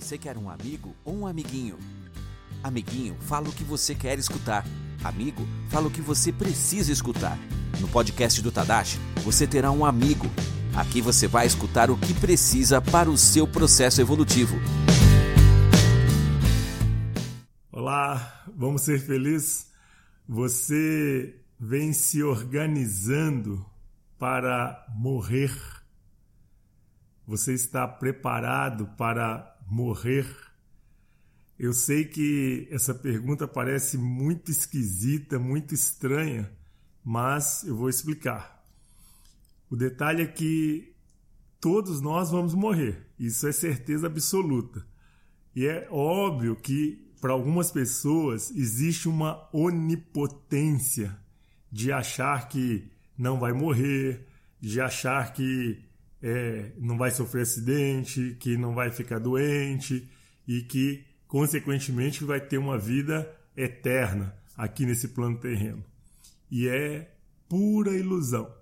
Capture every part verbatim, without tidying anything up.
você quer um amigo ou um amiguinho? Amiguinho, fala o que você quer escutar. Amigo, fala o que você precisa escutar. No podcast do Tadashi, você terá um amigo. Aqui você vai escutar o que precisa para o seu processo evolutivo. Olá, vamos ser felizes? Você vem se organizando para morrer. Você está preparado para morrer? Eu sei que essa pergunta parece muito esquisita, muito estranha, mas eu vou explicar. O detalhe é que todos nós vamos morrer, isso é certeza absoluta. E é óbvio que para algumas pessoas existe uma onipotência de achar que não vai morrer, de achar que É, não vai sofrer acidente, que não vai ficar doente e que, consequentemente, vai ter uma vida eterna aqui nesse plano terreno. E é pura ilusão.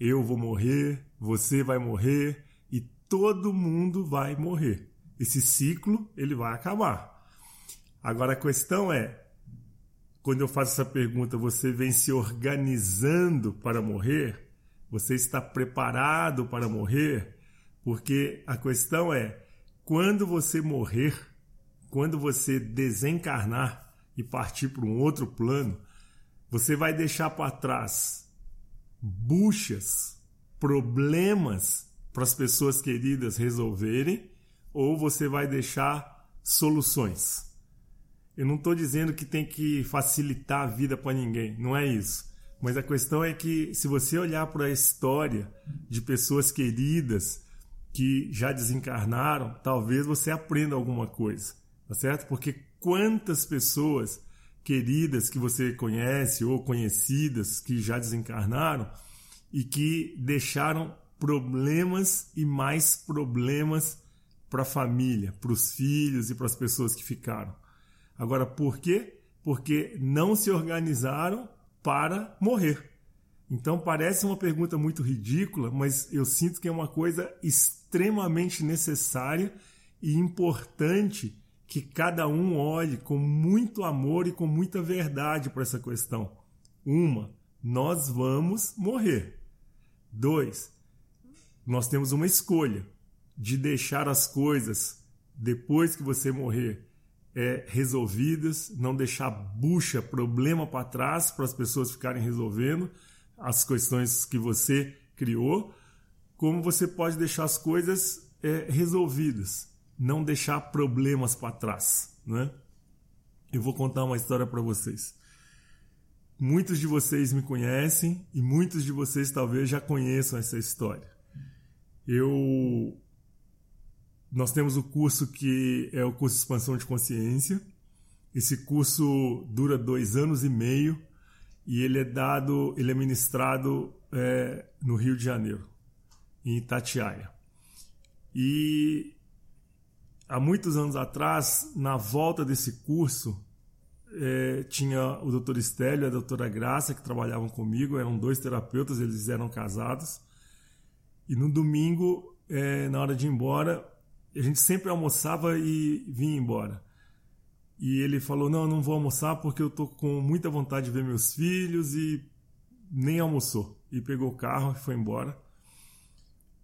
Eu vou morrer, você vai morrer e todo mundo vai morrer. Esse ciclo ele vai acabar. Agora a questão é, quando eu faço essa pergunta, você vem se organizando para morrer? Você está preparado para morrer? Porque a questão é, quando você morrer, quando você desencarnar e partir para um outro plano, você vai deixar para trás buchas, problemas para as pessoas queridas resolverem, ou você vai deixar soluções? Eu não estou dizendo que tem que facilitar a vida para ninguém, não é isso. Mas a questão é que, se você olhar para a história de pessoas queridas que já desencarnaram, talvez você aprenda alguma coisa, tá certo? Porque quantas pessoas queridas que você conhece ou conhecidas que já desencarnaram e que deixaram problemas e mais problemas para a família, para os filhos e para as pessoas que ficaram. Agora, por quê? Porque não se organizaram para morrer. Então parece uma pergunta muito ridícula, mas eu sinto que é uma coisa extremamente necessária e importante que cada um olhe com muito amor e com muita verdade para essa questão. Uma, nós vamos morrer. Dois, nós temos uma escolha de deixar as coisas depois que você morrer É, resolvidas, não deixar bucha, problema para trás para as pessoas ficarem resolvendo as questões que você criou, como você pode deixar as coisas é, resolvidas, não deixar problemas para trás, né? Eu vou contar uma história para vocês. Muitos de vocês me conhecem e muitos de vocês talvez já conheçam essa história. Eu... Nós temos o curso que é o curso de expansão de consciência. Esse curso dura dois anos e meio e ele é dado, ele é ministrado é, no Rio de Janeiro, em Itatiaia. E há muitos anos atrás, na volta desse curso, é, tinha o doutor Estélio e a doutora Graça que trabalhavam comigo, eram dois terapeutas, eles eram casados. E no domingo, é, na hora de ir embora, a gente sempre almoçava e vinha embora. E ele falou, não, eu não vou almoçar porque eu tô com muita vontade de ver meus filhos, e nem almoçou. E pegou o carro e foi embora.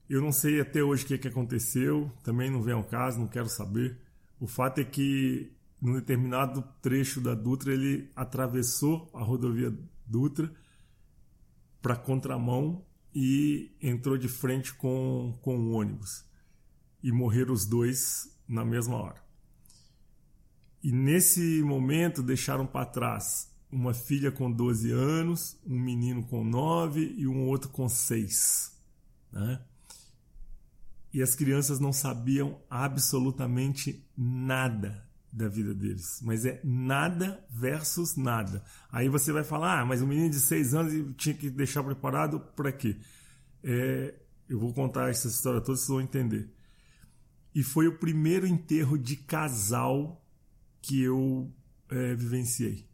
Eu não sei até hoje o que, que aconteceu, também não vem ao caso, não quero saber. O fato é que, num determinado trecho da Dutra, ele atravessou a rodovia Dutra para contramão e entrou de frente com, com um ônibus. E morreram os dois na mesma hora. E nesse momento deixaram para trás uma filha com doze anos, um menino com nove e um outro com seis. Né? E as crianças não sabiam absolutamente nada da vida deles. Mas é nada versus nada. Aí você vai falar, ah, mas um menino de seis anos tinha que deixar preparado para quê? É, eu vou contar essa história toda, vocês vão entender. E foi o primeiro enterro de casal que eu é, vivenciei.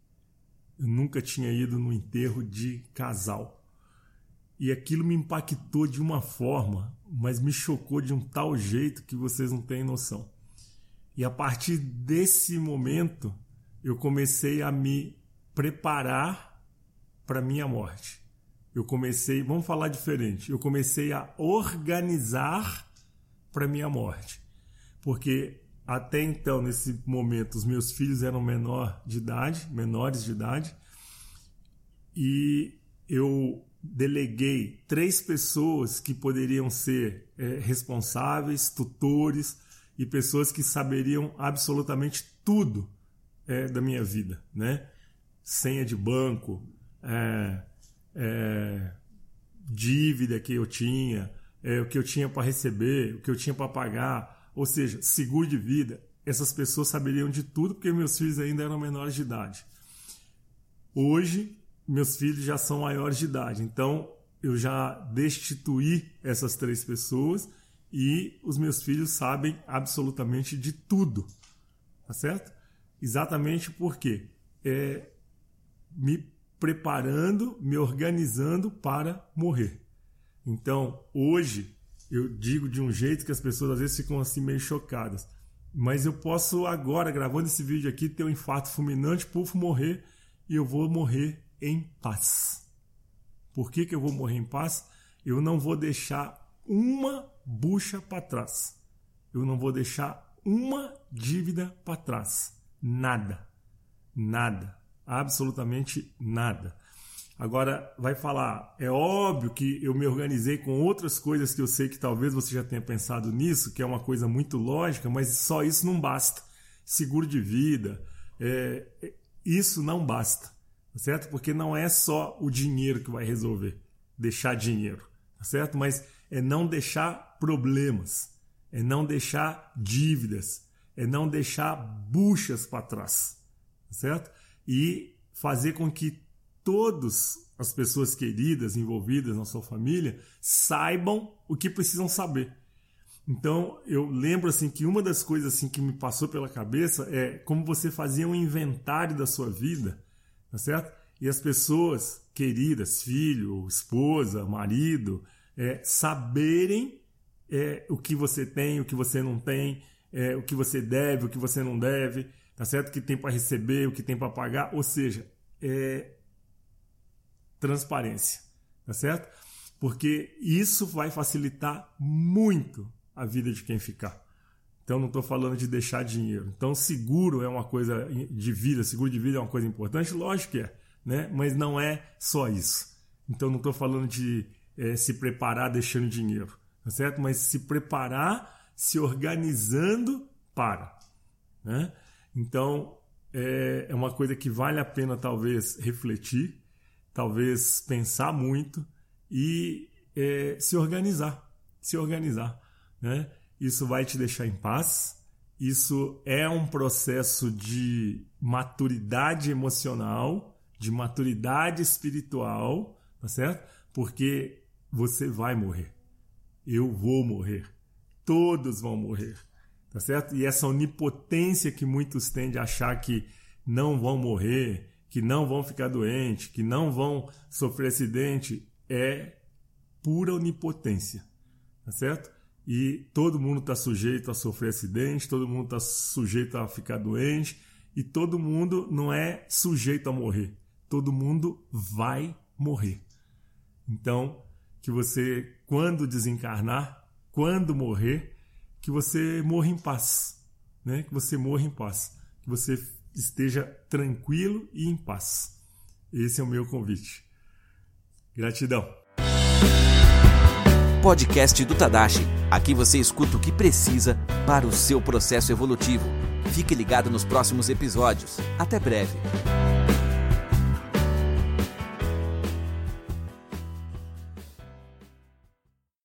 Eu nunca tinha ido num enterro de casal. E aquilo me impactou de uma forma, mas me chocou de um tal jeito que vocês não têm noção. E a partir desse momento eu comecei a me preparar para a minha morte. Eu comecei, vamos falar diferente, eu comecei a organizar para a minha morte. Porque até então, nesse momento, os meus filhos eram menor de idade, menores de idade, e eu deleguei três pessoas que poderiam ser é, responsáveis, tutores e pessoas que saberiam absolutamente tudo é, da minha vida, né? Senha de banco, é, é, dívida que eu tinha, é, o que eu tinha para receber, o que eu tinha para pagar. Ou seja, seguro de vida, essas pessoas saberiam de tudo porque meus filhos ainda eram menores de idade. Hoje, meus filhos já são maiores de idade, então eu já destituí essas três pessoas e os meus filhos sabem absolutamente de tudo, tá certo? Exatamente porque é me preparando, me organizando para morrer. Então, hoje, eu digo de um jeito que as pessoas às vezes ficam assim meio chocadas. Mas eu posso agora, gravando esse vídeo aqui, ter um infarto fulminante, puf, morrer. E eu vou morrer em paz. Por que que eu vou morrer em paz? Eu não vou deixar uma bucha para trás. Eu não vou deixar uma dívida para trás. Nada. Nada. Absolutamente nada. Agora, vai falar, é óbvio que eu me organizei com outras coisas que eu sei que talvez você já tenha pensado nisso, que é uma coisa muito lógica, mas só isso não basta. Seguro de vida, é, isso não basta, certo? Porque não é só o dinheiro que vai resolver, deixar dinheiro, certo? Mas é não deixar problemas, é não deixar dívidas, é não deixar buchas para trás, certo? E fazer com que todas as pessoas queridas, envolvidas na sua família, saibam o que precisam saber. Então, eu lembro assim, que uma das coisas assim, que me passou pela cabeça é como você fazia um inventário da sua vida, tá certo? E as pessoas queridas, filho, esposa, marido, é, saberem é, o que você tem, o que você não tem, é, o que você deve, o que você não deve, tá certo? O que tem para receber, o que tem para pagar, ou seja, é... transparência, tá certo? Porque isso vai facilitar muito a vida de quem ficar. Então, não estou falando de deixar dinheiro. Então, seguro é uma coisa de vida, seguro de vida é uma coisa importante, lógico que é, né? Mas não é só isso. Então, não estou falando de é, se preparar deixando dinheiro, tá certo? Mas se preparar, se organizando para, né? Então, é, é uma coisa que vale a pena, talvez, refletir, talvez pensar muito e é, se organizar, se organizar, né? Isso vai te deixar em paz, isso é um processo de maturidade emocional, de maturidade espiritual, tá certo? Porque você vai morrer, eu vou morrer, todos vão morrer, tá certo? E essa onipotência que muitos têm de achar que não vão morrer, que não vão ficar doentes, que não vão sofrer acidente, é pura onipotência, tá certo? E todo mundo está sujeito a sofrer acidente, todo mundo está sujeito a ficar doente, e todo mundo não é sujeito a morrer, todo mundo vai morrer. Então, que você, quando desencarnar, quando morrer, que você morra em paz, né? Que você morra em paz, que você esteja tranquilo e em paz. Esse é o meu convite. Gratidão. Podcast do Tadashi. Aqui você escuta o que precisa para o seu processo evolutivo. Fique ligado nos próximos episódios. Até breve.